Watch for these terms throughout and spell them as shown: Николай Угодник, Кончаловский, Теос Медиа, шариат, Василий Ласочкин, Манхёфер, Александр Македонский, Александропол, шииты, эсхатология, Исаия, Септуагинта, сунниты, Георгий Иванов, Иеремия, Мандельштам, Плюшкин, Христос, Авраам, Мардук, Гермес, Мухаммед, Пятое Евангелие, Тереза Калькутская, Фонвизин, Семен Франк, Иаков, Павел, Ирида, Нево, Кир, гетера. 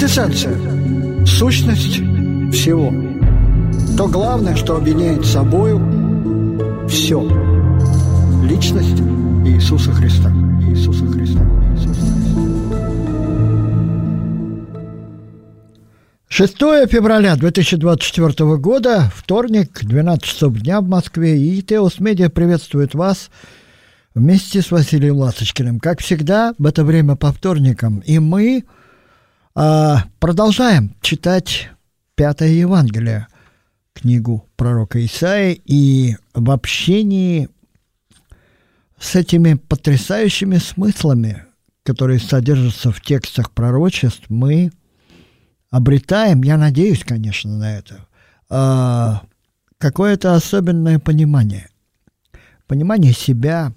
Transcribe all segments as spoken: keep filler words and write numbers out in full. квинтэссенция, сущность всего. То главное, что объединяет собою все. Личность Иисуса Христа. Иисуса Христа. Иисуса Христа. шестое февраля две тысячи двадцать четвёртого года, вторник, двенадцать часов дня в Москве, и Теос Медиа приветствует вас вместе с Василием Ласочкиным. Как всегда, в это время по вторникам. И мы э, продолжаем читать Пятое Евангелие, книгу пророка Исаии, и в общении с этими потрясающими смыслами, которые содержатся в текстах пророчеств, мы обретаем, я надеюсь, конечно, на это, какое-то особенное понимание. Понимание себя,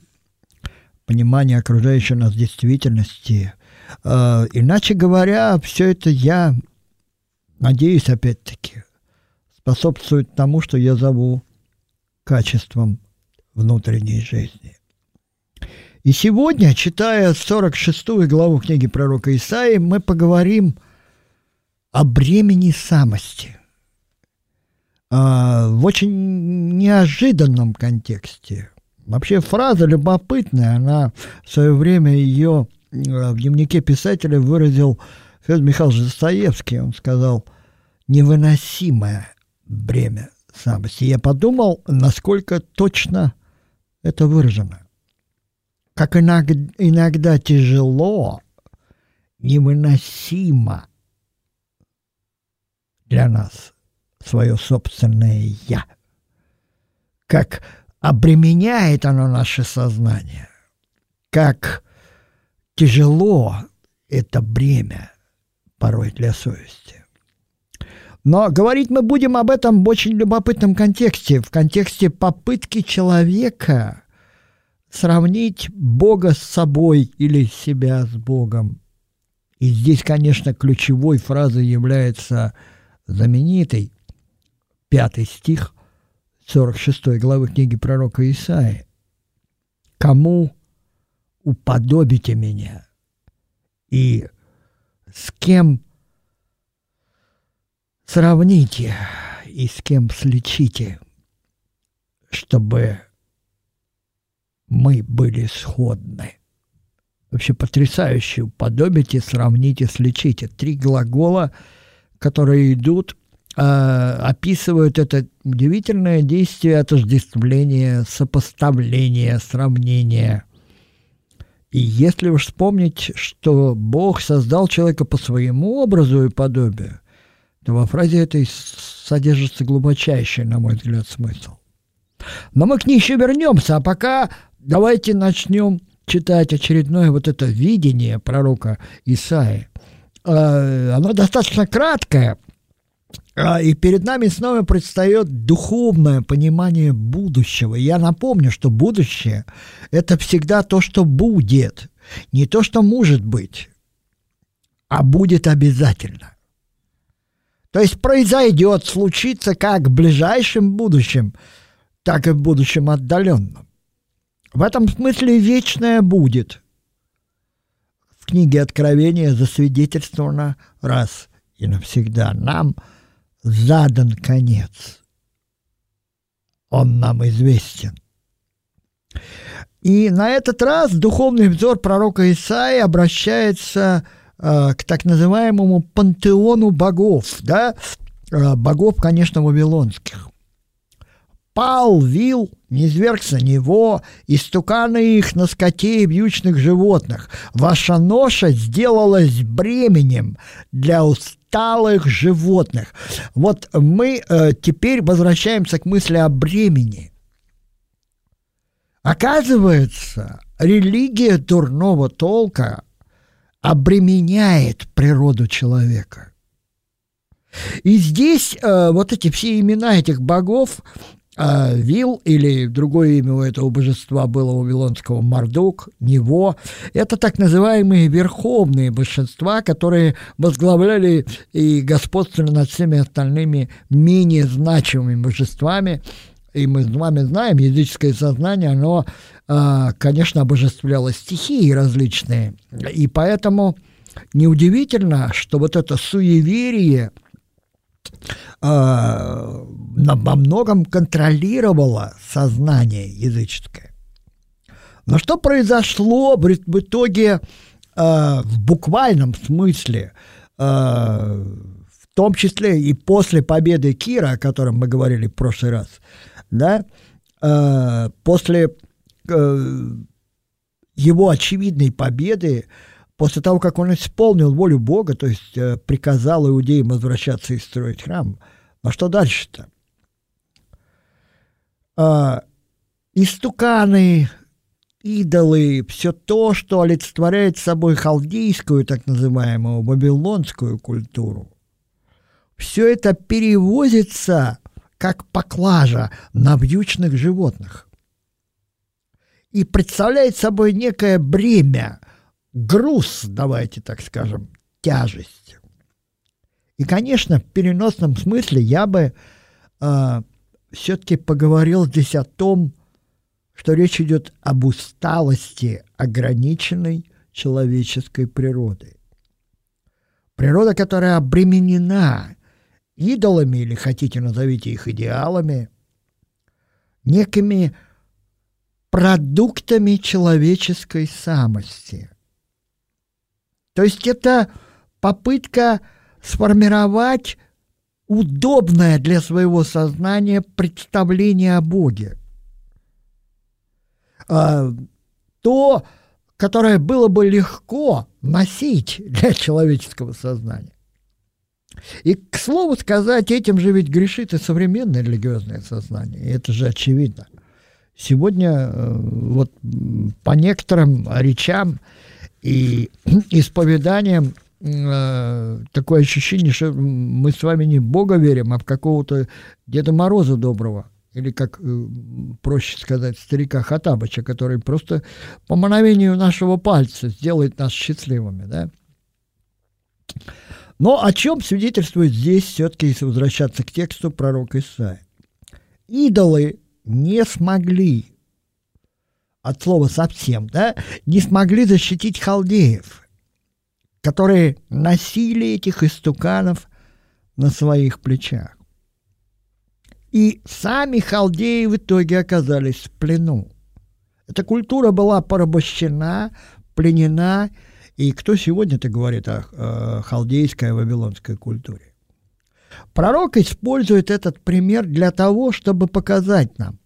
понимание окружающей нас действительности. Иначе говоря, все это, я надеюсь, опять-таки, способствует тому, что я зову качеством внутренней жизни. И сегодня, читая сорок шестую главу книги пророка Исаии, мы поговорим о бремени самости а, в очень неожиданном контексте. Вообще фраза любопытная, она в свое время ее в дневнике писателя выразил Федор Михайлович Достоевский. Он сказал: невыносимое бремя самости. Я подумал, насколько точно это выражено. Как иногда, иногда тяжело, невыносимо для нас свое собственное «я». Как обременяет оно наше сознание. Как тяжело это бремя порой для совести. Но говорить мы будем об этом в очень любопытном контексте. В контексте попытки человека сравнить Бога с собой или себя с Богом. И здесь, конечно, ключевой фразой является знаменитый пятый стих сорок шестой главы книги пророка Исаии. «Кому уподобите меня? И с кем сравните? И с кем сличите, чтобы мы были сходны». Вообще потрясающе. «Уподобите», «сравните», «сличите». Три глагола, которые идут, э, описывают это удивительное действие отождествления, сопоставления, сравнения. И если уж вспомнить, что Бог создал человека по своему образу и подобию, то во фразе этой содержится глубочайший, на мой взгляд, смысл. Но мы к ней еще вернемся, а пока давайте начнем читать очередное вот это видение пророка Исаии. Оно достаточно краткое, и перед нами снова предстает духовное понимание будущего. Я напомню, что будущее – это всегда то, что будет, не то, что может быть, а будет обязательно. То есть произойдет, случится как в ближайшем будущем, так и в будущем отдаленном. В этом смысле вечное будет в книге Откровения засвидетельствовано раз и навсегда. Нам задан конец. Он нам известен. И на этот раз духовный взор пророка Исаии обращается э, к так называемому пантеону богов, да? э, богов, конечно, вавилонских. Пал, вил, низвергся Нево, истуканы их на скоте и вьючных животных. Ваша ноша сделалась бременем для усталых животных. Вот мы э, теперь возвращаемся к мысли о бремени. Оказывается, религия дурного толка обременяет природу человека. И здесь э, вот эти все имена этих богов, А Вил, или другое имя у этого божества было у вавилонского Мардук, Нево, это так называемые верховные божества, которые возглавляли и господствовали над всеми остальными менее значимыми божествами. И мы с вами знаем, языческое сознание, оно, конечно, обожествляло стихии различные, и поэтому Неудивительно, что вот это суеверие а, во многом контролировало сознание языческое. Но что произошло в итоге а, в буквальном смысле, а, в том числе и после победы Кира, о котором мы говорили в прошлый раз, да, а, после а, его очевидной победы, после того, как он исполнил волю Бога, то есть э, приказал иудеям возвращаться и строить храм, а что дальше-то? Э, истуканы, идолы, все то, что олицетворяет собой халдейскую, так называемую, вавилонскую культуру, все это перевозится как поклажа на вьючных животных и представляет собой некое бремя, груз, давайте так скажем, тяжесть. И, конечно, в переносном смысле я бы э, все-таки поговорил здесь о том, что речь идет об усталости ограниченной человеческой природы. Природа, которая обременена идолами, или хотите назовите их идеалами, некими продуктами человеческой самости. То есть это попытка сформировать удобное для своего сознания представление о Боге. То, которое было бы легко носить для человеческого сознания. И, к слову сказать, этим же ведь грешит и современное религиозное сознание. И это же очевидно. Сегодня вот по некоторым речам и исповеданием э, такое ощущение, что мы с вами не в Бога верим, а в какого-то Деда Мороза доброго, или, как э, проще сказать, старика Хаттабыча, который просто по мановению нашего пальца сделает нас счастливыми. Да? Но о чем свидетельствует здесь, все-таки, если возвращаться к тексту, пророка Исаии? Идолы не смогли, от слова совсем, да, не смогли защитить халдеев, которые носили этих истуканов на своих плечах. И сами халдеи в итоге оказались в плену. Эта культура была порабощена, пленена, и кто сегодня-то говорит о, о халдейской и вавилонской культуре? Пророк использует этот пример для того, чтобы показать нам,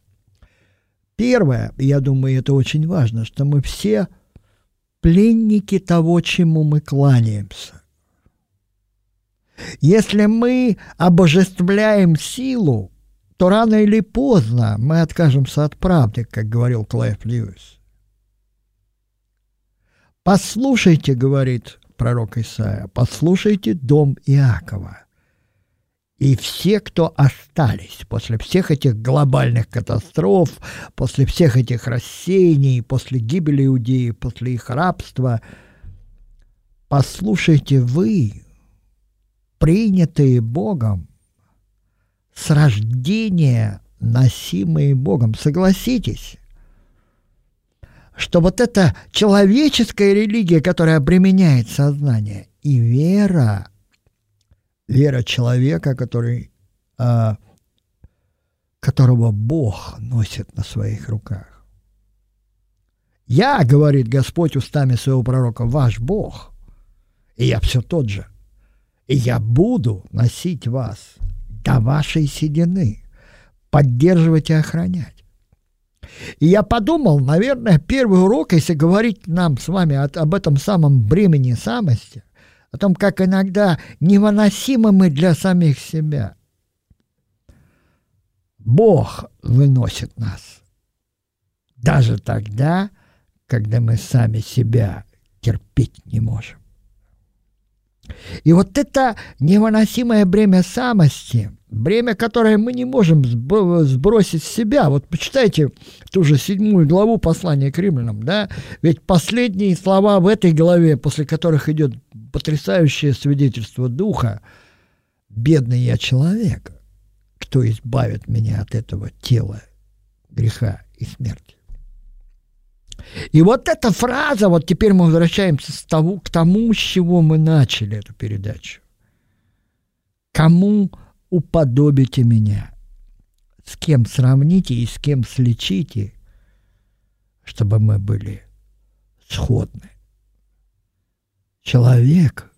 первое, я думаю, это очень важно, что мы все пленники того, чему мы кланяемся. Если мы обожествляем силу, то рано или поздно мы откажемся от правды, как говорил Клайф Льюис. «Послушайте, — говорит пророк Исаия, — послушайте дом Иакова. И все, кто остались после всех этих глобальных катастроф, после всех этих рассеяний, после гибели иудеев, после их рабства, послушайте вы, принятые Богом, с рождения носимые Богом». Согласитесь, что вот эта человеческая религия, которая обременяет сознание, и вера, вера человека, который, а, которого Бог носит на своих руках. «Я, — говорит Господь устами своего пророка, — ваш Бог, и я все тот же, и я буду носить вас до вашей седины, поддерживать и охранять». И я подумал, наверное, первый урок, если говорить нам с вами от, об этом самом бремени самости, о том, как иногда невыносимы мы для самих себя. Бог выносит нас даже тогда, когда мы сами себя терпеть не можем. И вот это невыносимое бремя самости, бремя, которое мы не можем сбросить с себя. Вот почитайте ту же седьмую главу послания к римлянам, да? Ведь последние слова в этой главе, после которых идет потрясающее свидетельство Духа: «Бедный я человек, кто избавит меня от этого тела, греха и смерти». И вот эта фраза, вот теперь мы возвращаемся с того, к тому, с чего мы начали эту передачу. Кому уподобите меня? С кем сравните и с кем сличите, чтобы мы были сходны? Человек,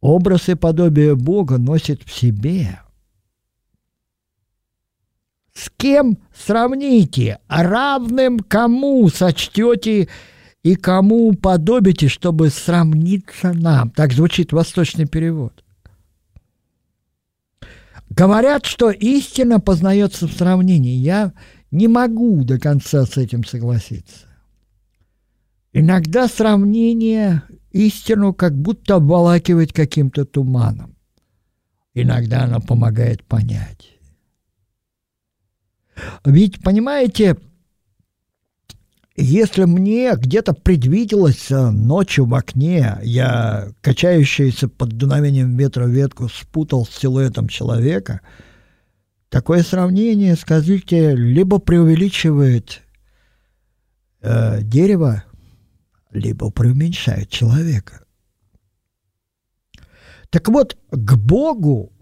образ и подобие Бога носит в себе. С кем сравните, равным кому сочтете и кому подобите, чтобы сравниться нам. Так звучит восточный перевод. Говорят, что истина познается в сравнении. Я не могу до конца с этим согласиться. Иногда сравнение истину как будто обволакивает каким-то туманом. Иногда оно помогает понять. Ведь, понимаете, если мне где-то предвиделось ночью в окне, я качающуюся под дуновением ветра ветку спутал с силуэтом человека, такое сравнение, скажите, либо преувеличивает э, дерево, либо преуменьшает человека. Так вот, к Богу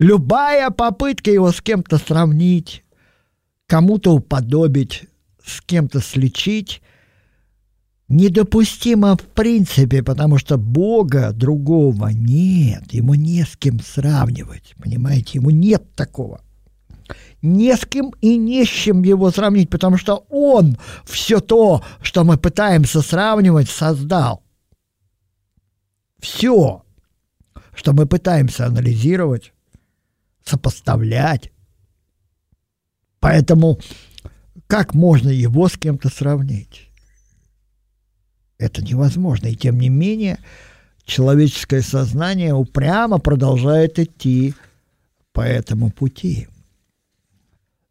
любая попытка его с кем-то сравнить, кому-то уподобить, с кем-то сличить, недопустимо в принципе, потому что Бога другого нет, ему не с кем сравнивать, понимаете, ему нет такого. Не с кем и не с чем его сравнить, потому что он все то, что мы пытаемся сравнивать, создал. Все, что мы пытаемся анализировать, сопоставлять. Поэтому как можно его с кем-то сравнить? Это невозможно. И тем не менее, человеческое сознание упрямо продолжает идти по этому пути.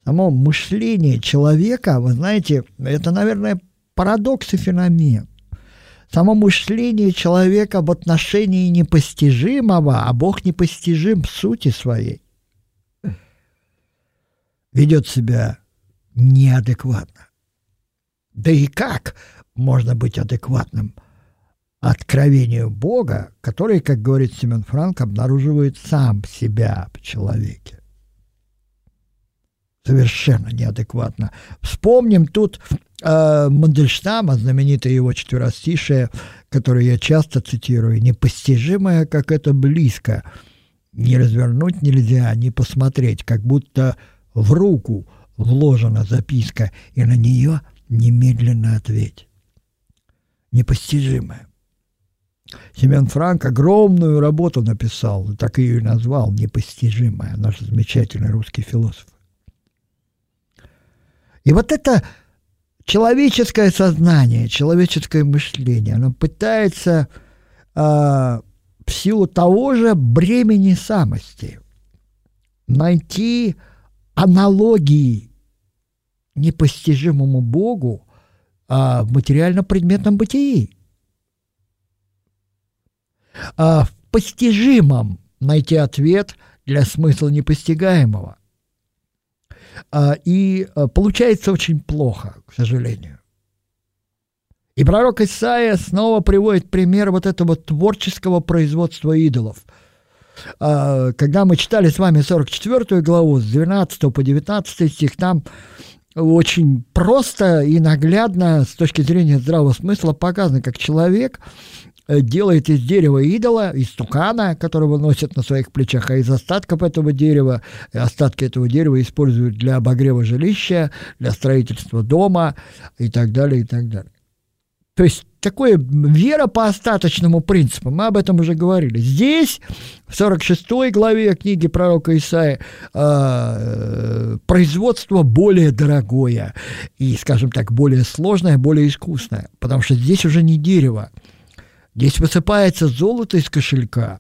Само мышление человека, вы знаете, это, наверное, парадокс и феномен. Само мышление человека в отношении непостижимого, а Бог непостижим в сути своей, ведет себя неадекватно. Да и как можно быть адекватным откровению Бога, который, как говорит Семен Франк, обнаруживает сам себя в человеке? Совершенно неадекватно. Вспомним тут э, Мандельштама, знаменитое его четверостишие, которое я часто цитирую. «Непостижимое, как это близко. Не развернуть нельзя, не посмотреть, как будто в руку вложена записка, и на нее немедленно ответь». Непостижимое. Семен Франк огромную работу написал, так ее и назвал, «Непостижимое», наш замечательный русский философ. И вот это человеческое сознание, человеческое мышление, оно пытается э, в силу того же бремени самости найти аналогии непостижимому Богу а, в материально-предметном бытии. А, в постижимом найти ответ для смысла непостигаемого. А, и а, получается очень плохо, к сожалению. И пророк Исаия снова приводит пример вот этого творческого производства идолов. Когда мы читали с вами сорок четвёртую главу, с двенадцатого по девятнадцатый стих, там очень просто и наглядно, с точки зрения здравого смысла, показано, как человек делает из дерева идола, из истукана, которого носит на своих плечах, а из остатков этого дерева, остатки этого дерева используют для обогрева жилища, для строительства дома и так далее, и так далее. То есть такое вера по остаточному принципу, мы об этом уже говорили. Здесь, в сорок шестой главе книги пророка Исаии, э, производство более дорогое и, скажем так, более сложное, более искусное, потому что здесь уже не дерево. Здесь высыпается золото из кошелька,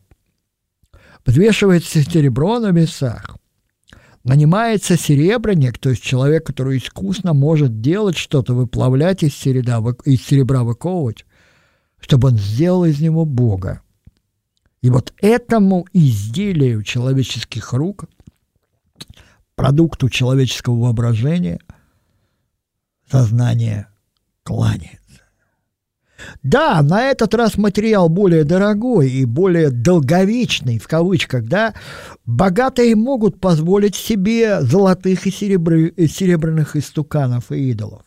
подвешивается серебро на весах, нанимается серебряник, то есть человек, который искусно может делать что-то, выплавлять из серебра, из серебра выковывать, чтобы он сделал из него Бога. И вот этому изделию человеческих рук, продукту человеческого воображения, сознание кланяется. Да, на этот раз материал более дорогой и более долговечный, в кавычках, да, богатые могут позволить себе золотых и, серебр... и серебряных истуканов и идолов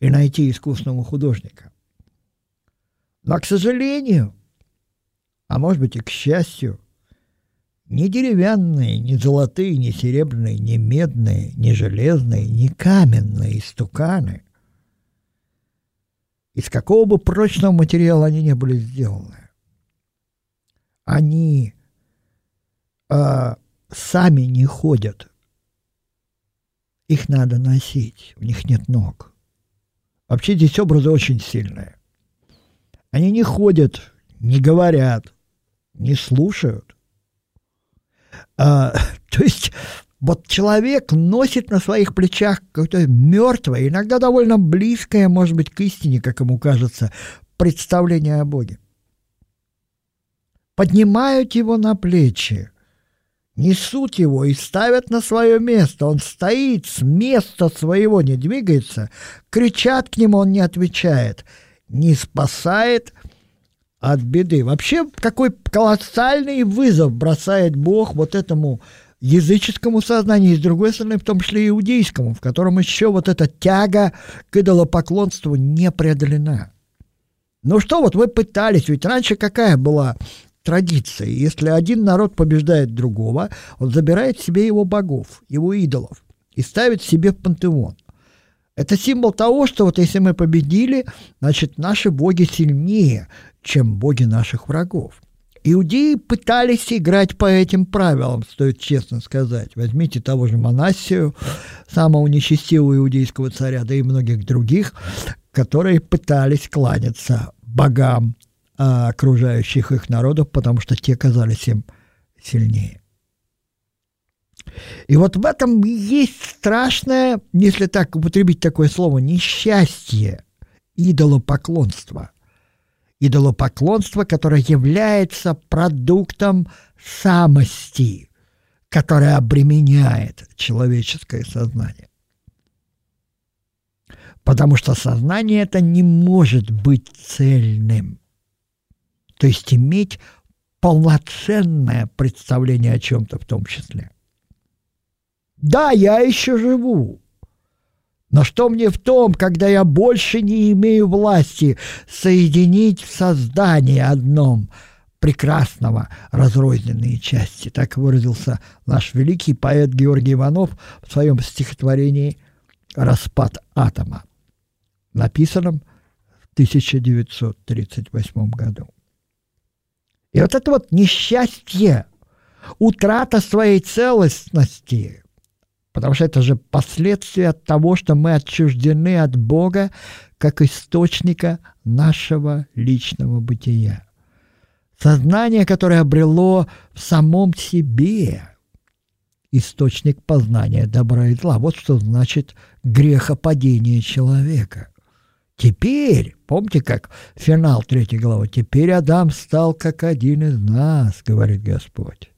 и найти искусного художника. Но, к сожалению, а может быть и к счастью, ни деревянные, ни золотые, ни серебряные, ни медные, ни железные, ни каменные истуканы, из какого бы прочного материала они не были сделаны, они э, сами не ходят. Их надо носить, у них нет ног. Вообще здесь образы очень сильные. Они не ходят, не говорят, не слушают. А, то есть вот человек носит на своих плечах какое-то мертвое, иногда довольно близкое, может быть, к истине, как ему кажется, представление о Боге. Поднимают его на плечи, несут его и ставят на свое место. Он стоит с места своего, не двигается, кричат к нему, он не отвечает, не спасает от беды. Вообще, какой колоссальный вызов бросает Бог вот этому языческому сознанию, и, с другой стороны, в том числе иудейскому, в котором еще вот эта тяга к идолопоклонству не преодолена. Ну что, вот вы пытались, ведь раньше какая была традиция? Если один народ побеждает другого, он забирает себе его богов, его идолов, и ставит себе в пантеон. Это символ того, что вот если мы победили, значит, наши боги сильнее, чем боги наших врагов. Иудеи пытались играть по этим правилам, стоит честно сказать. Возьмите того же Манассию, самого нечестивого иудейского царя, да и многих других, которые пытались кланяться богам а, окружающих их народов, потому что те казались им сильнее. И вот в этом есть страшное, если так употребить такое слово, несчастье идолопоклонства. Идолопоклонство, которое является продуктом самости, которое обременяет человеческое сознание. Потому что сознание это не может быть цельным. То есть иметь полноценное представление о чем-то в том числе. Да, я еще живу, но что мне в том, когда я больше не имею власти соединить в создании одном прекрасного разрозненные части? Так выразился наш великий поэт Георгий Иванов в своем стихотворении «Распад атома», написанном в тысяча девятьсот тридцать восьмом году. И вот это вот несчастье, утрата своей целостности, потому что это же последствия от того, что мы отчуждены от Бога как источника нашего личного бытия. Сознание, которое обрело в самом себе источник познания добра и зла. Вот что значит грехопадение человека. Теперь, помните, как финал третьей главы, «Теперь Адам стал как один из нас, говорит Господь».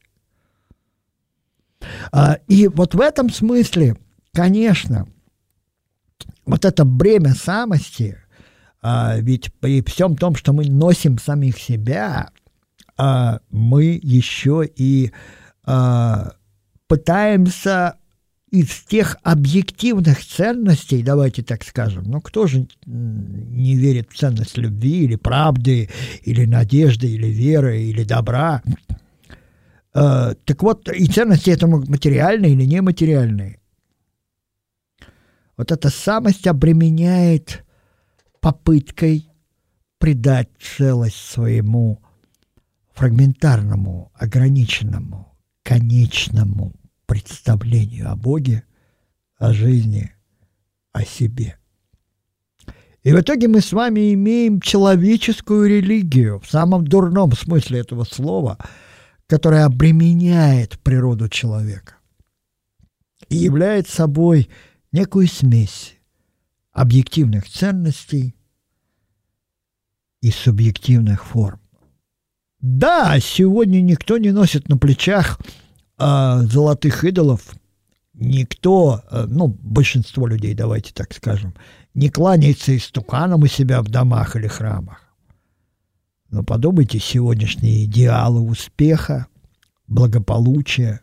И вот в этом смысле, конечно, вот это бремя самости, ведь при всем том, что мы носим самих себя, мы еще и пытаемся из тех объективных ценностей, давайте так скажем, ну кто же не верит в ценность любви или правды, или надежды, или веры, или добра? Так вот, и ценности это материальные или нематериальные. Вот эта самость обременяет попыткой придать целость своему фрагментарному, ограниченному, конечному представлению о Боге, о жизни, о себе. И в итоге мы с вами имеем человеческую религию в самом дурном смысле этого слова, которая обременяет природу человека и является собой некую смесь объективных ценностей и субъективных форм. Да, сегодня никто не носит на плечах э, золотых идолов никто, ну, большинство людей, давайте так скажем, не кланяется истуканам у себя в домах или храмах. Но подумайте, сегодняшние идеалы успеха, благополучия.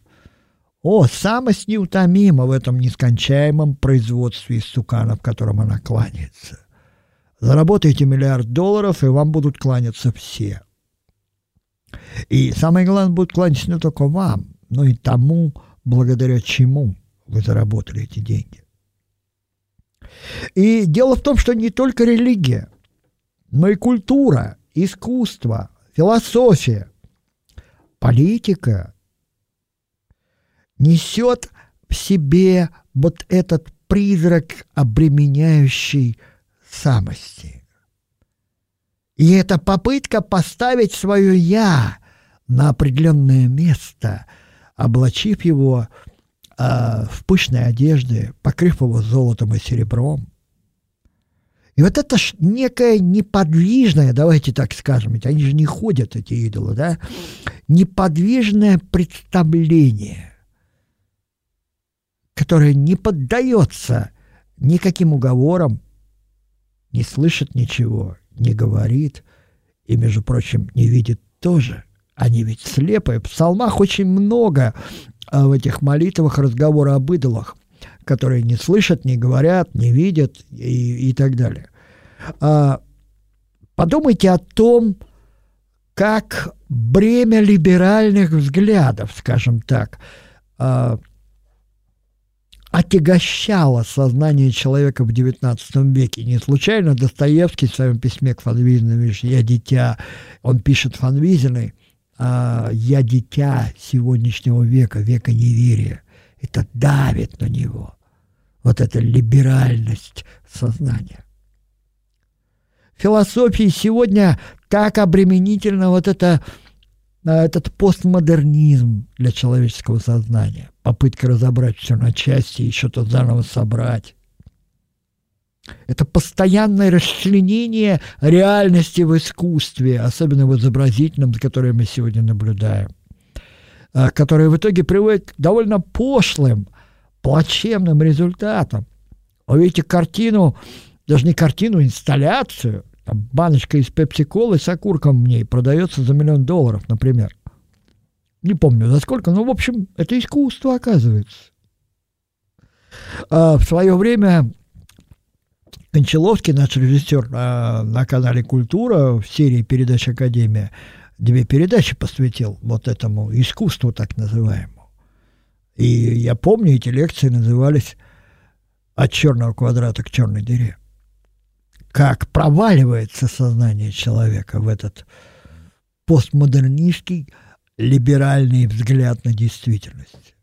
О, самость неутомима в этом нескончаемом производстве истукана, в котором она кланяется. Заработайте миллиард долларов, и вам будут кланяться все. И самое главное, будут кланяться не только вам, но и тому, благодаря чему вы заработали эти деньги. И дело в том, что не только религия, но и культура, искусство, философия, политика несет в себе вот этот призрак обременяющей самости. И это попытка поставить свое «я» на определенное место, облачив его э, в пышные одежды, покрыв его золотом и серебром. И вот это ж некое неподвижное, давайте так скажем, ведь они же не ходят, эти идолы, да, неподвижное представление, которое не поддается никаким уговорам, не слышит ничего, не говорит и, между прочим, не видит тоже. Они ведь слепые. В псалмах очень много а в этих молитвах разговора об идолах, которые не слышат, не говорят, не видят и, и так далее. А, подумайте о том, как бремя либеральных взглядов, скажем так, а, отягощало сознание человека в девятнадцатом веке. Не случайно Достоевский в своем письме к Фонвизину, «Я дитя», он пишет Фонвизину, «Я дитя сегодняшнего века, века неверия». Это давит на него, вот эта либеральность сознания. В философии сегодня так обременительно вот это, этот постмодернизм для человеческого сознания, попытка разобрать все на части и что-то заново собрать. Это постоянное расчленение реальности в искусстве, особенно в изобразительном, которое мы сегодня наблюдаем, которое в итоге приводит к довольно пошлым, плачевным результатам. Вы видите картину, даже не картину, инсталляцию, там баночка из пепси-колы с окурком в ней продается за миллион долларов, например. Не помню за сколько, но, в общем, это искусство, оказывается. А в свое время Кончаловский, наш режиссер а, на канале «Культура» в серии передач «Академия», две передачи посвятил вот этому искусству так называемому. И я помню, эти лекции назывались «От черного квадрата к черной дыре». Как проваливается сознание человека в этот постмодернистский либеральный взгляд на действительность.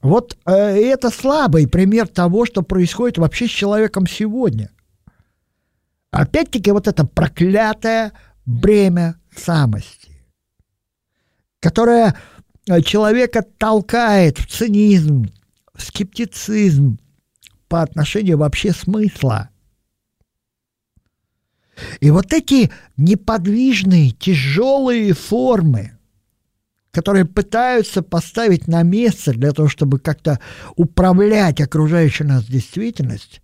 Вот э, это слабый пример того, что происходит вообще с человеком сегодня. Опять-таки вот это проклятое бремя самости, которое человека толкает в цинизм, в скептицизм по отношению вообще смысла. И вот эти неподвижные, тяжелые формы, которые пытаются поставить на место для того, чтобы как-то управлять окружающей нас действительностью.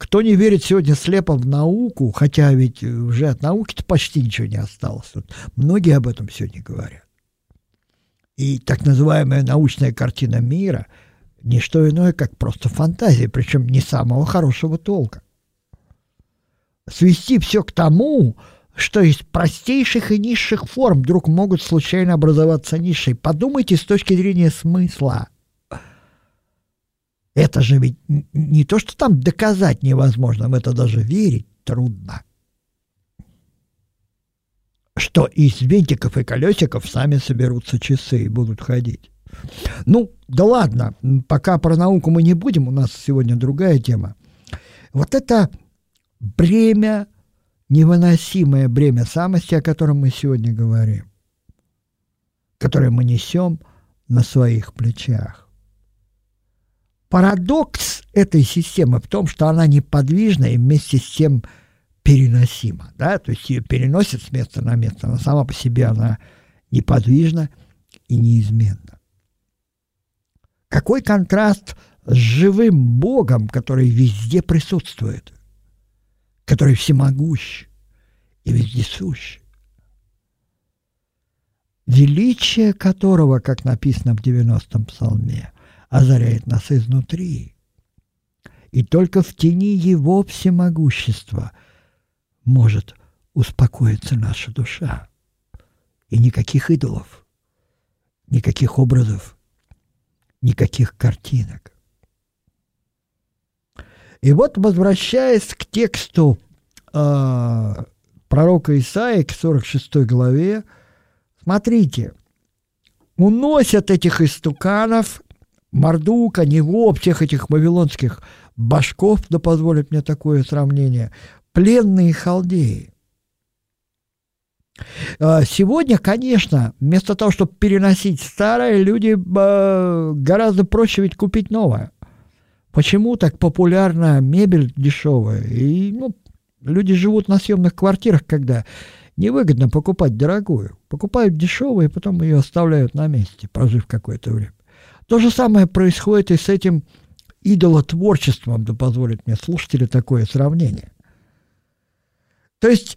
Кто не верит сегодня слепо в науку, хотя ведь уже от науки-то почти ничего не осталось. Вот многие об этом сегодня говорят. И так называемая научная картина мира – не что иное, как просто фантазия, причем не самого хорошего толка. Свести все к тому, что из простейших и низших форм вдруг могут случайно образоваться низшие. Подумайте с точки зрения смысла. Это же ведь не то, что там доказать невозможно, в это даже верить трудно. Что из винтиков и колесиков сами соберутся часы и будут ходить. Ну, да ладно, пока про науку мы не будем, у нас сегодня другая тема. Вот это бремя, невыносимое бремя самости, о котором мы сегодня говорим, которое мы несем на своих плечах. Парадокс этой системы в том, что она неподвижна и вместе с тем переносима. Да? То есть ее переносят с места на место, но сама по себе она неподвижна и неизменна. Какой контраст с живым Богом, который везде присутствует, который всемогущ и вездесущ, величие которого, как написано в девяностом псалме, озаряет нас изнутри. И только в тени его всемогущества может успокоиться наша душа. И никаких идолов, никаких образов, никаких картинок. И вот, возвращаясь к тексту э, пророка Исаии, к сорок шестой главе, смотрите, уносят этих истуканов, Мардука, Нево, всех этих вавилонских башков, да позволит мне такое сравнение, пленные халдеи. Сегодня, конечно, вместо того, чтобы переносить старое, люди гораздо проще ведь купить новое. Почему так популярна мебель дешевая? И, ну, люди живут на съемных квартирах, когда невыгодно покупать дорогую. Покупают дешевую, и потом ее оставляют на месте, прожив какое-то время. То же самое происходит и с этим идолотворчеством, да позволит мне слушатели такое сравнение. То есть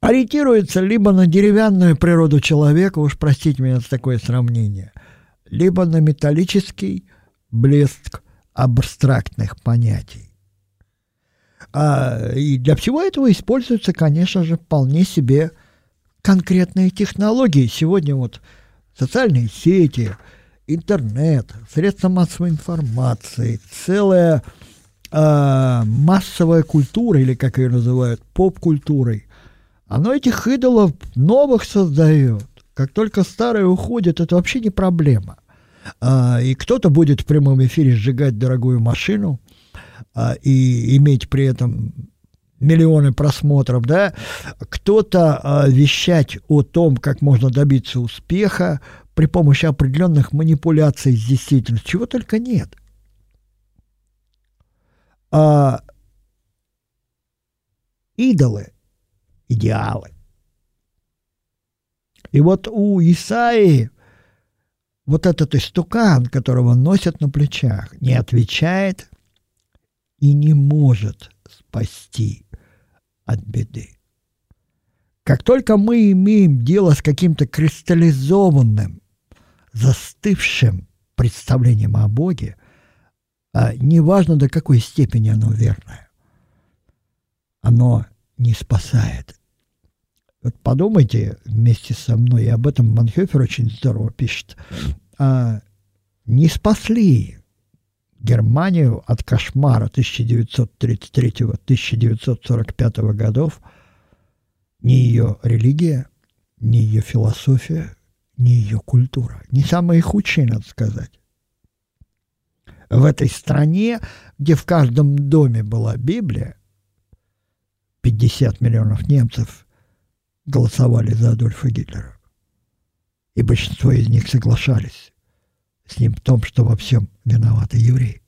ориентируется либо на деревянную природу человека, уж простите меня за такое сравнение, либо на металлический блеск абстрактных понятий. А, и для всего этого используются, конечно же, вполне себе конкретные технологии. Сегодня вот социальные сети, интернет, средства массовой информации, целая а, массовая культура, или как ее называют, поп-культурой, оно этих идолов новых создает. Как только старые уходят, это вообще не проблема. А, и кто-то будет в прямом эфире сжигать дорогую машину а, и иметь при этом миллионы просмотров, да? Кто-то а, вещать о том, как можно добиться успеха при помощи определенных манипуляций с действительностью. Чего только нет. А, идолы. Идеалы. И вот у Исаии вот этот истукан, которого носят на плечах, не отвечает и не может спасти от беды. Как только мы имеем дело с каким-то кристаллизованным, застывшим представлением о Боге, неважно до какой степени оно верное, оно не спасает. Вот подумайте вместе со мной, и об этом Манхёфер очень здорово пишет. А, не спасли Германию от кошмара тысяча девятьсот тридцать третьего — тысяча девятьсот сорок пятого годов ни ее религия, ни ее философия, ни ее культура. Не самые худшие, надо сказать. В этой стране, где в каждом доме была Библия, пятьдесят миллионов немцев голосовали за Адольфа Гитлера. И большинство из них соглашались с ним в том, что во всем виноваты евреи.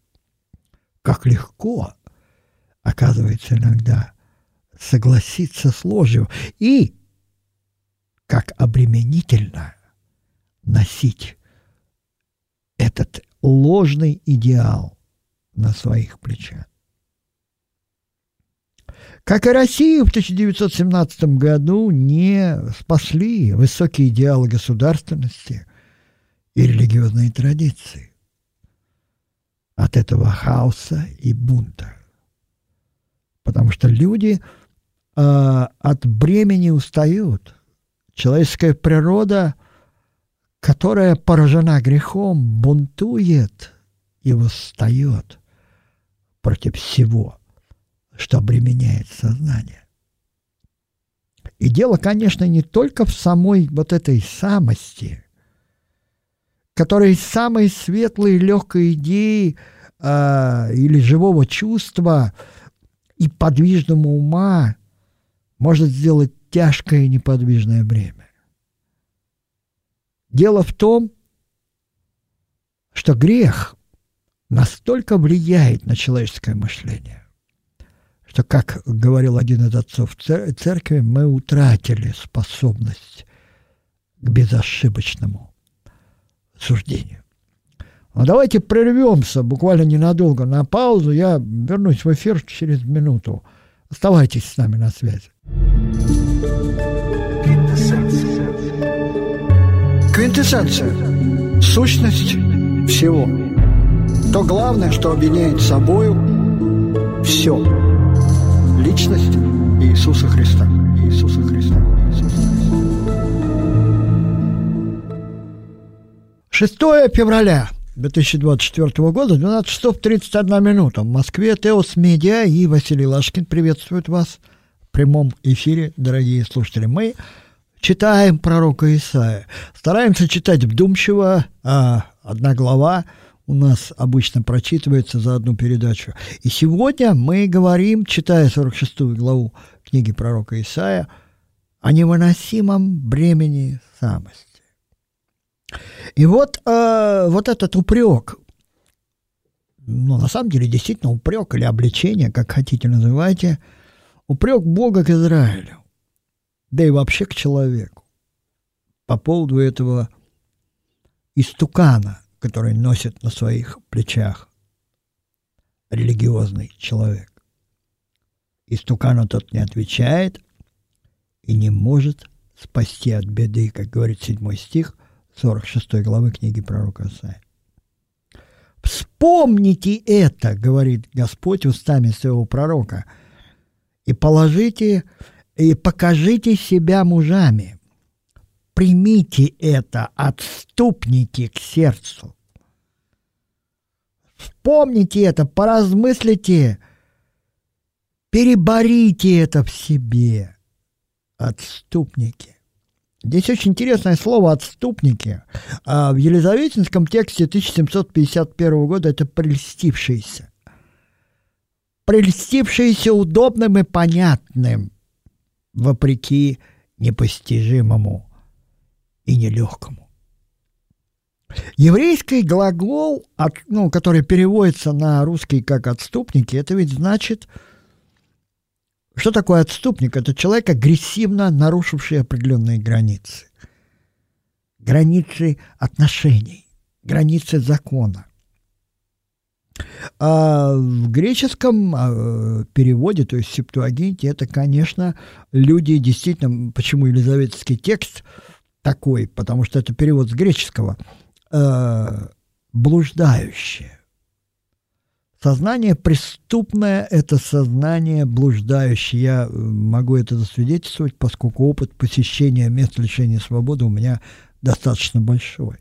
Как легко, оказывается, иногда согласиться с ложью. И как обременительно носить этот ложный идеал на своих плечах. Как и Россию в тысяча девятьсот семнадцатом году не спасли высокие идеалы государственности и религиозные традиции от этого хаоса и бунта. Потому что люди э, от бремени устают. Человеческая природа, которая поражена грехом, бунтует и восстает против всего, что обременяет сознание. И дело, конечно, не только в самой вот этой самости, которая из самой светлой и легкой идеи э, или живого чувства и подвижного ума может сделать тяжкое и неподвижное бремя. Дело в том, что грех настолько влияет на человеческое мышление, что, как говорил один из отцов церкви, мы утратили способность к безошибочному суждению. Но давайте прервемся буквально ненадолго на паузу. Я вернусь в эфир через минуту. Оставайтесь с нами на связи. Квинтэссенция. Сущность всего. То главное, что объединяет собою все. Личность Иисуса Христа. Иисуса Христа. Иисуса Христа. шестое февраля две тысячи двадцать четвёртого года, двенадцать часов тридцать одна минута. В Москве Теос Медиа и Василий Ласочкин приветствуют вас в прямом эфире, дорогие слушатели. Мы читаем пророка Исаию. Стараемся читать вдумчиво. А одна глава у нас обычно прочитывается за одну передачу. И сегодня мы говорим, читая сорок шестую главу книги пророка Исаия, о невыносимом бремени самости. И вот, э, вот этот упрек, ну, на самом деле, действительно упрек или обличение, как хотите называйте, упрек Бога к Израилю, да и вообще к человеку, по поводу этого истукана, который носит на своих плечах религиозный человек. Истукану тот не отвечает и не может спасти от беды, как говорит седьмой стих, сорок шестой главы книги пророка Исаии. «Вспомните это, — говорит Господь устами своего пророка, — и положите, и покажите себя мужами. Примите это, отступните к сердцу. Вспомните это, поразмыслите, переборите это в себе, отступники». Здесь очень интересное слово «отступники». А в елизаветинском тексте тысяча семьсот пятьдесят первого года это «прельстившиеся». «Прельстившиеся удобным и понятным, вопреки непостижимому и нелегкому». Еврейский глагол, ну, который переводится на русский как «отступники», это ведь значит... Что такое отступник? Это человек, агрессивно нарушивший определенные границы. Границы отношений, границы закона. А в греческом переводе, то есть в Септуагинте, это, конечно, люди действительно... Почему елизаветинский текст такой? Потому что это перевод с греческого. Блуждающие. Сознание преступное – это сознание блуждающее. Я могу это засвидетельствовать, поскольку опыт посещения мест лишения свободы у меня достаточно большой.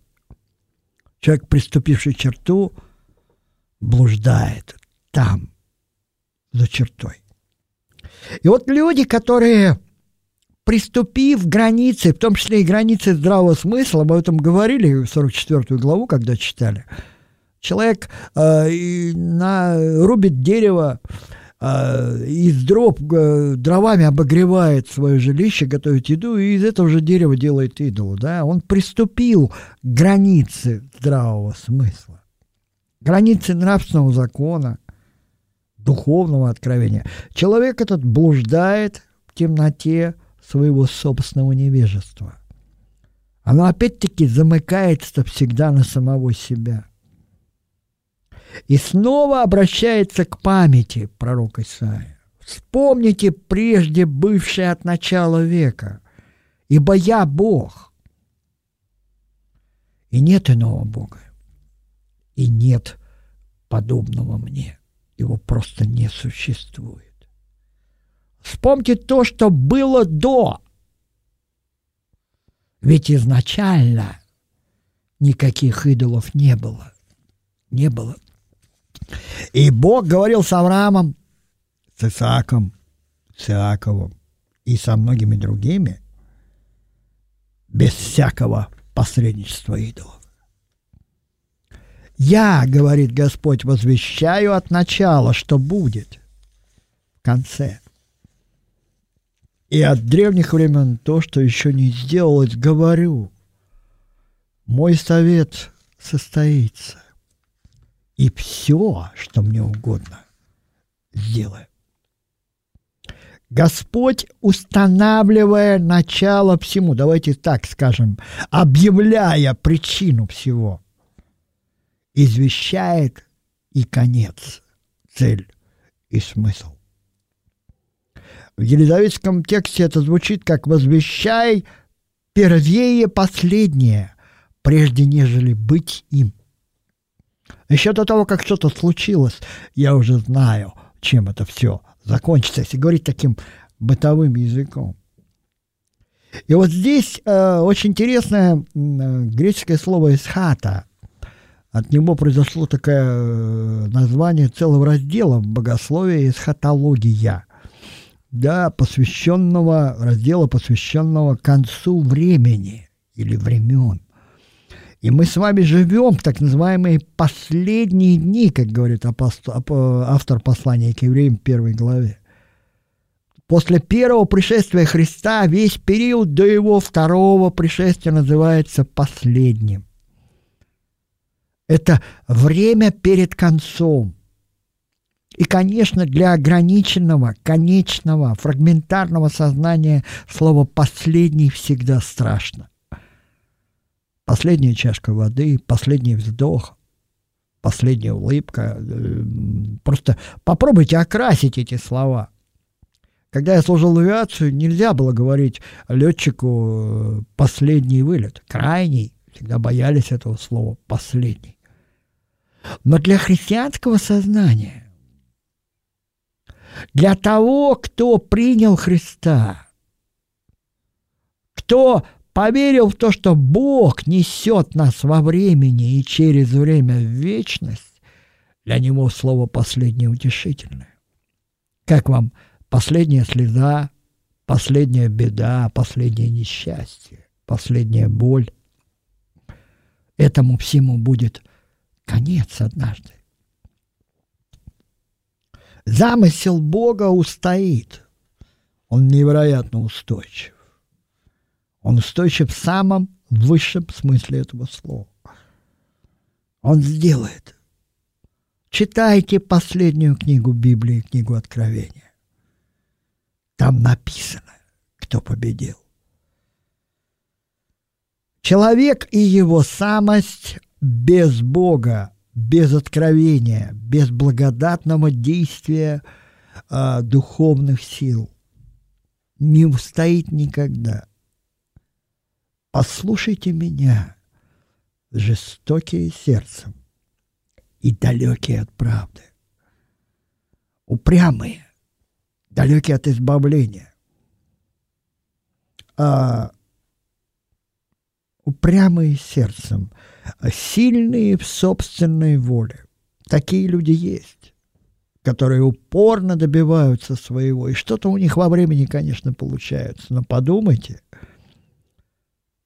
Человек, приступивший черту, блуждает там, за чертой. И вот люди, которые, приступив к границе, в том числе и границе здравого смысла, об этом говорили в сорок четвёртую главу, когда читали, человек э, и на, рубит дерево, э, из дров э, дровами обогревает свое жилище, готовит еду, и из этого же дерева делает идол. Да? Он приступил к границе здравого смысла, границе нравственного закона, духовного откровения. Человек этот блуждает в темноте своего собственного невежества. Оно опять-таки замыкается всегда на самого себя. И снова обращается к памяти пророк Исаия. «Вспомните прежде бывшее от начала века, ибо я Бог, и нет иного Бога, и нет подобного мне, его просто не существует. Вспомните то, что было до, ведь изначально никаких идолов не было, не было». И Бог говорил с Авраамом, с Исааком, с Иаковом и со многими другими без всякого посредничества идолов. «Я, — говорит Господь, — возвещаю от начала, что будет в конце, и от древних времен то, что еще не сделалось, говорю, мой совет состоится. И все, что мне угодно, сделаю». Господь, устанавливая начало всему, давайте так скажем, объявляя причину всего, извещает и конец, цель и смысл. В елизаветском тексте это звучит как «возвещай первее последнее, прежде нежели быть им». Еще до того, как что-то случилось, я уже знаю, чем это все закончится, если говорить таким бытовым языком. И вот здесь э, очень интересное э, греческое слово «эсхата». От него произошло такое название целого раздела в богословии «эсхатология», да, посвященного, раздела, посвященного концу времени или времен. И мы с вами живем в так называемые последние дни, как говорит апостол, автор послания к евреям в первой главе. После первого пришествия Христа весь период до его второго пришествия называется последним. Это время перед концом. И, конечно, для ограниченного, конечного, фрагментарного сознания слово «последний» всегда страшно. Последняя чашка воды, последний вздох, последняя улыбка. Просто попробуйте окрасить эти слова. Когда я служил в авиации, нельзя было говорить летчику «последний вылет», «крайний». Всегда боялись этого слова «последний». Но для христианского сознания, для того, кто принял Христа, кто поверил в то, что Бог несет нас во времени и через время в вечность, для него слово «последнее» утешительное. Как вам последняя слеза, последняя беда, последнее несчастье, последняя боль? Этому всему будет конец однажды. Замысел Бога устоит. Он невероятно устойчив. Он устойчив в самом высшем смысле этого слова. Он сделает. Читайте последнюю книгу Библии, книгу Откровения. Там написано, кто победил. Человек и его самость без Бога, без откровения, без благодатного действия э, духовных сил не устоит никогда. Послушайте меня, жестокие сердцем и далекие от правды, упрямые, далекие от избавления. А упрямые сердцем, сильные в собственной воле. Такие люди есть, которые упорно добиваются своего. И что-то у них во времени, конечно, получается. Но подумайте,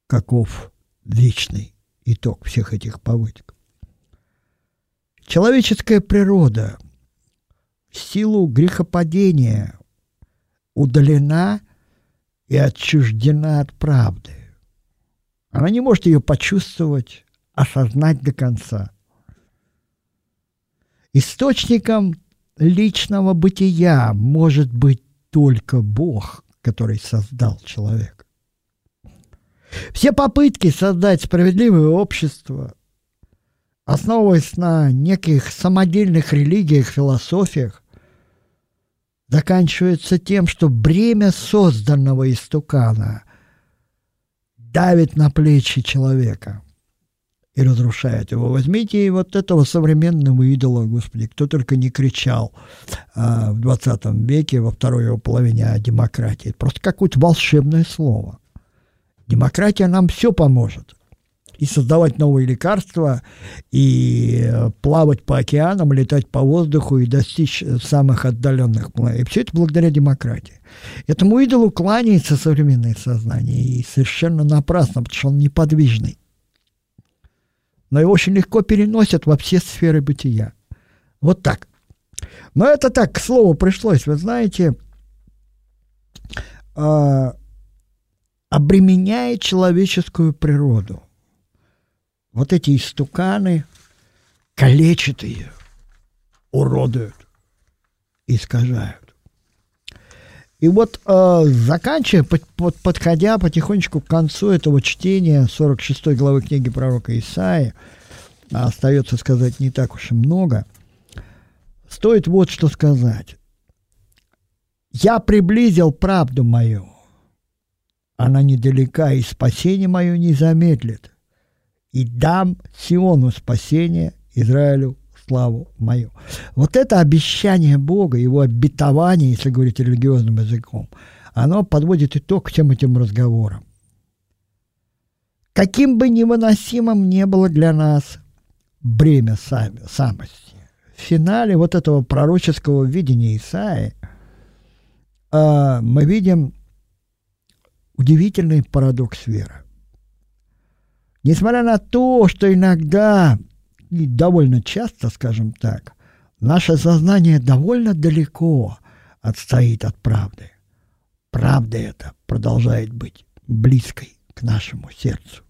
каков вечный итог всех этих попыток. Человеческая природа в силу грехопадения удалена и отчуждена от правды. Она не может ее почувствовать, осознать до конца. Источником личного бытия может быть только Бог, который создал человека. Все попытки создать справедливое общество, основываясь на неких самодельных религиях, философиях, заканчиваются тем, что бремя созданного истукана давит на плечи человека и разрушает его. Возьмите вот этого современного идола, Господи, кто только не кричал а, в двадцатом веке, во второй его половине о демократии. Просто какое-то волшебное слово. Демократия нам все поможет. И создавать новые лекарства, и плавать по океанам, летать по воздуху, и достичь самых отдаленных планет. И все это благодаря демократии. Этому идолу кланяется современное сознание, и совершенно напрасно, потому что он неподвижный. Но его очень легко переносят во все сферы бытия. Вот так. Но это так, к слову, пришлось. Вы знаете, э, обременяет человеческую природу. Вот эти истуканы калечат ее, уродуют, искажают. И вот, э, заканчивая, под, под, подходя потихонечку к концу этого чтения сорок шестой главы книги пророка Исаии, остается сказать не так уж и много, стоит вот что сказать. «Я приблизил правду мою, она недалека, и спасение мое не замедлит, и дам Сиону спасение, Израилю славу мою». Вот это обещание Бога, его обетование, если говорить религиозным языком, оно подводит итог к всем этим разговорам. Каким бы невыносимым ни было для нас бремя сами, самости, в финале вот этого пророческого видения Исаии э, мы видим удивительный парадокс веры. Несмотря на то, что иногда, и довольно часто, скажем так, наше сознание довольно далеко отстоит от правды, правда эта продолжает быть близкой к нашему сердцу.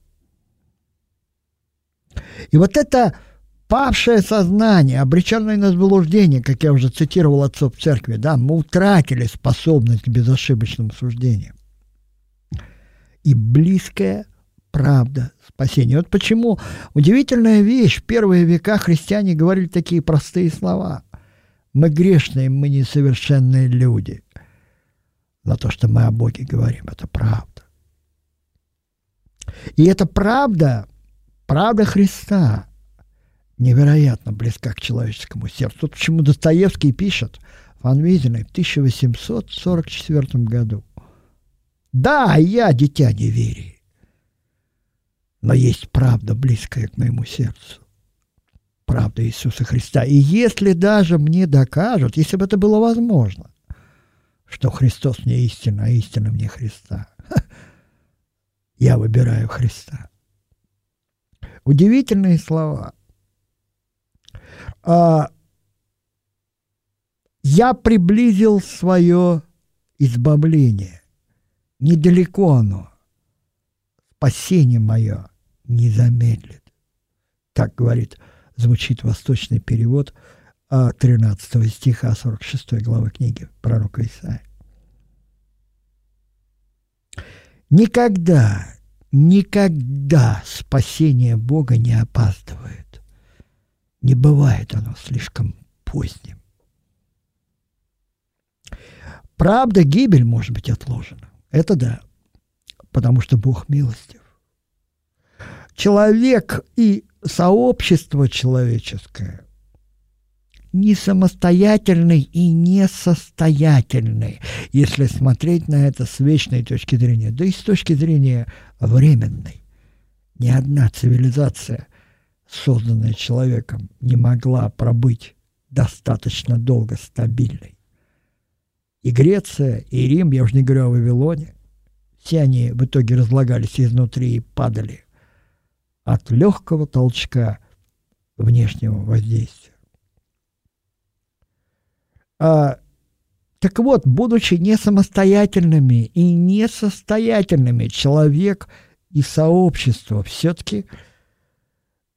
И вот это павшее сознание, обреченное на заблуждение, как я уже цитировал отцов церкви, да, мы утратили способность к безошибочным суждениям. И близкая правда спасения. Вот почему удивительная вещь. В первые века христиане говорили такие простые слова. Мы грешные, мы несовершенные люди. Но то, что мы о Боге говорим, это правда. И эта правда, правда Христа, невероятно близка к человеческому сердцу. Вот почему Достоевский пишет в Анвизиной в тысяча восемьсот сорок четвёртом году. «Да, я дитя неверия, но есть правда, близкая к моему сердцу, правда Иисуса Христа. И если даже мне докажут, если бы это было возможно, что Христос мне истина, а истина мне Христа, я выбираю Христа». Удивительные слова. «Я приблизил свое избавление. Недалеко оно. Спасение мое не замедлит». Так говорит, звучит восточный перевод тринадцатого стиха сорок шестой главы книги пророка Исаии. Никогда, никогда спасение Бога не опаздывает. Не бывает оно слишком поздним. Правда, гибель может быть отложена. Это да, потому что Бог милостив. Человек и сообщество человеческое не самостоятельны и несостоятельны, если смотреть на это с вечной точки зрения, да и с точки зрения временной. Ни одна цивилизация, созданная человеком, не могла пробыть достаточно долго стабильной. И Греция, и Рим, я уже не говорю о Вавилоне, все они в итоге разлагались изнутри и падали от легкого толчка внешнего воздействия. А, так вот, будучи несамостоятельными и несостоятельными, человек и сообщество все-таки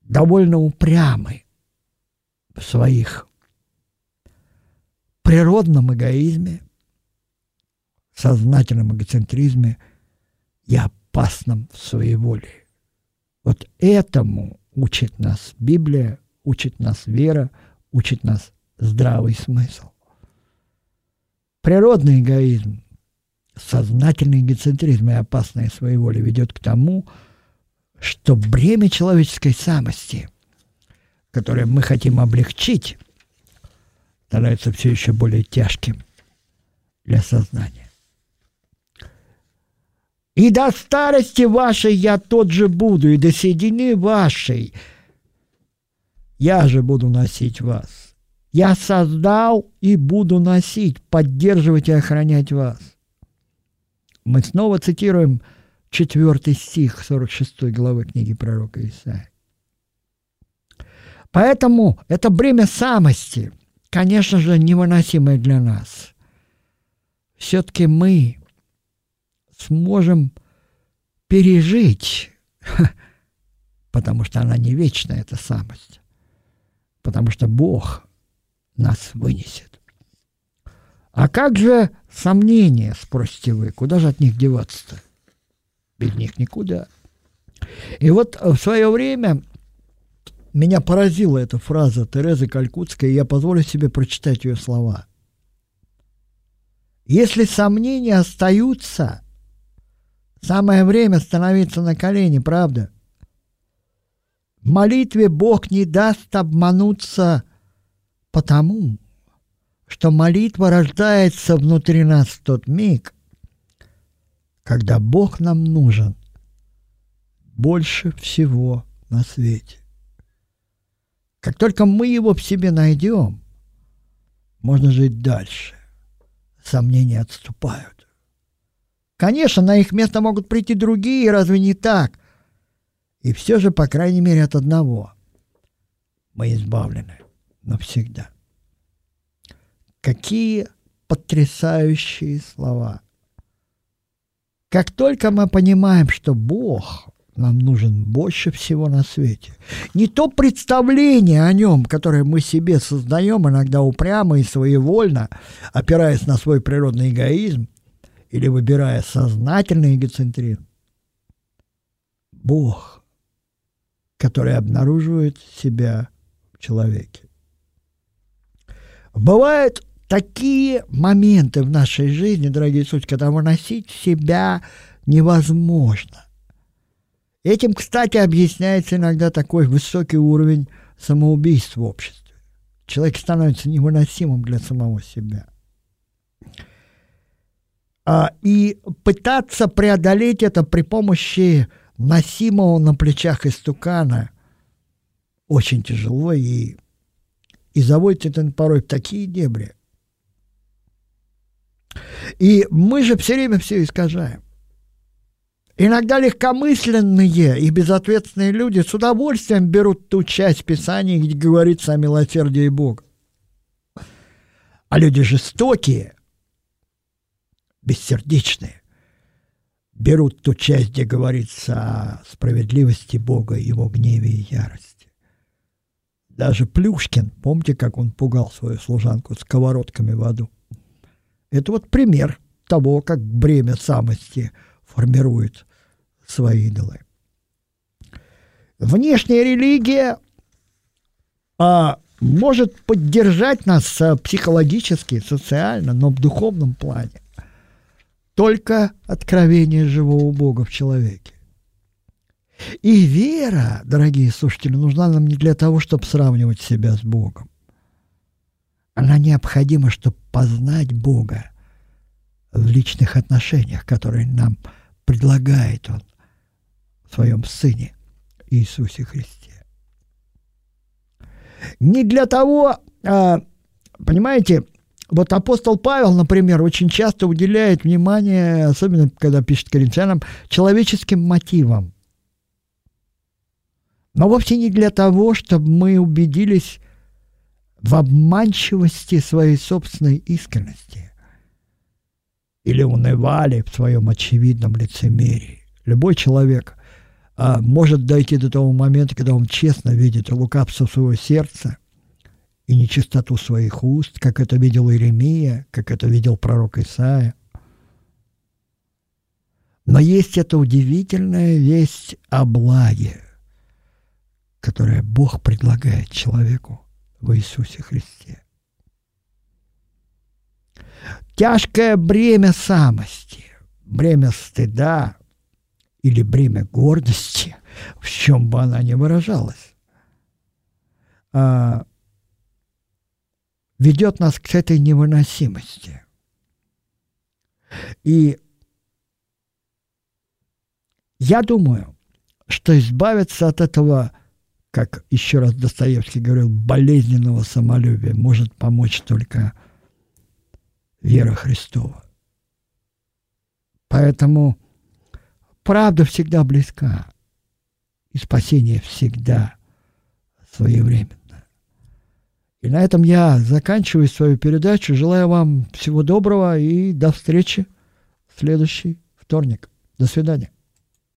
довольно упрямы в своих природном эгоизме, сознательном эгоцентризме и опасном своеволии. Вот этому учит нас Библия, учит нас вера, учит нас здравый смысл. Природный эгоизм, сознательный эгоцентризм и опасное своеволие ведет к тому, что бремя человеческой самости, которое мы хотим облегчить, становится все еще более тяжким для сознания. «И до старости вашей я тот же буду, и до седины вашей я же буду носить вас. Я создал и буду носить, поддерживать и охранять вас». Мы снова цитируем четвёртый стих сорок шестой главы книги пророка Исаии. Поэтому это бремя самости, конечно же, невыносимое для нас. Все-таки мы сможем пережить, потому что она не вечна, эта самость, потому что Бог нас вынесет. А как же сомнения, спросите вы, куда же от них деваться-то? Без них никуда. И вот в свое время меня поразила эта фраза Терезы Калькутской, и я позволю себе прочитать ее слова. «Если сомнения остаются, самое время становиться на колени, правда? В молитве Бог не даст обмануться потому, что молитва рождается внутри нас в тот миг, когда Бог нам нужен больше всего на свете. Как только мы его в себе найдем, можно жить дальше. Сомнения отступают. Конечно, на их место могут прийти другие, разве не так? И все же, по крайней мере, от одного мы избавлены навсегда». Какие потрясающие слова! Как только мы понимаем, что Бог нам нужен больше всего на свете, не то представление о нем, которое мы себе создаем, иногда упрямо и своевольно, опираясь на свой природный эгоизм или выбирая сознательный эгоцентризм. Бог, который обнаруживает себя в человеке. Бывают такие моменты в нашей жизни, дорогие суть, когда выносить себя невозможно. Этим, кстати, объясняется иногда такой высокий уровень самоубийств в обществе. Человек становится невыносимым для самого себя. А, и пытаться преодолеть это при помощи носимого на плечах истукана очень тяжело и И заводит это порой в такие дебри. И мы же все время все искажаем. Иногда легкомысленные и безответственные люди с удовольствием берут ту часть Писания, где говорится о милосердии Бога. А люди жестокие, бессердечные, берут ту часть, где говорится о справедливости Бога, его гневе и ярости. Даже Плюшкин, помните, как он пугал свою служанку сковородками в аду? Это вот пример того, как бремя самости формирует свои идолы. Внешняя религия а, может поддержать нас психологически, социально, но в духовном плане только откровение живого Бога в человеке. И вера, дорогие слушатели, нужна нам не для того, чтобы сравнивать себя с Богом. Она необходима, чтобы познать Бога в личных отношениях, которые нам предлагает Он в Своем Сыне Иисусе Христе. Не для того, понимаете, вот апостол Павел, например, очень часто уделяет внимание, особенно когда пишет коринфянам, человеческим мотивам. Но вовсе не для того, чтобы мы убедились в обманчивости своей собственной искренности или унывали в своем очевидном лицемерии. Любой человек а, может дойти до того момента, когда он честно видит лукавство своего сердца и нечистоту своих уст, как это видел Иеремия, как это видел пророк Исаия. Но есть эта удивительная весть о благе, которое Бог предлагает человеку в Иисусе Христе. Тяжкое бремя самости, бремя стыда или бремя гордости, в чем бы она ни выражалась, ведет нас к этой невыносимости. И я думаю, что избавиться от этого, как еще раз Достоевский говорил, болезненного самолюбия может помочь только вера Христова. Поэтому правда всегда близка, и спасение всегда своевременно. И на этом я заканчиваю свою передачу. Желаю вам всего доброго и до встречи в следующий вторник. До свидания.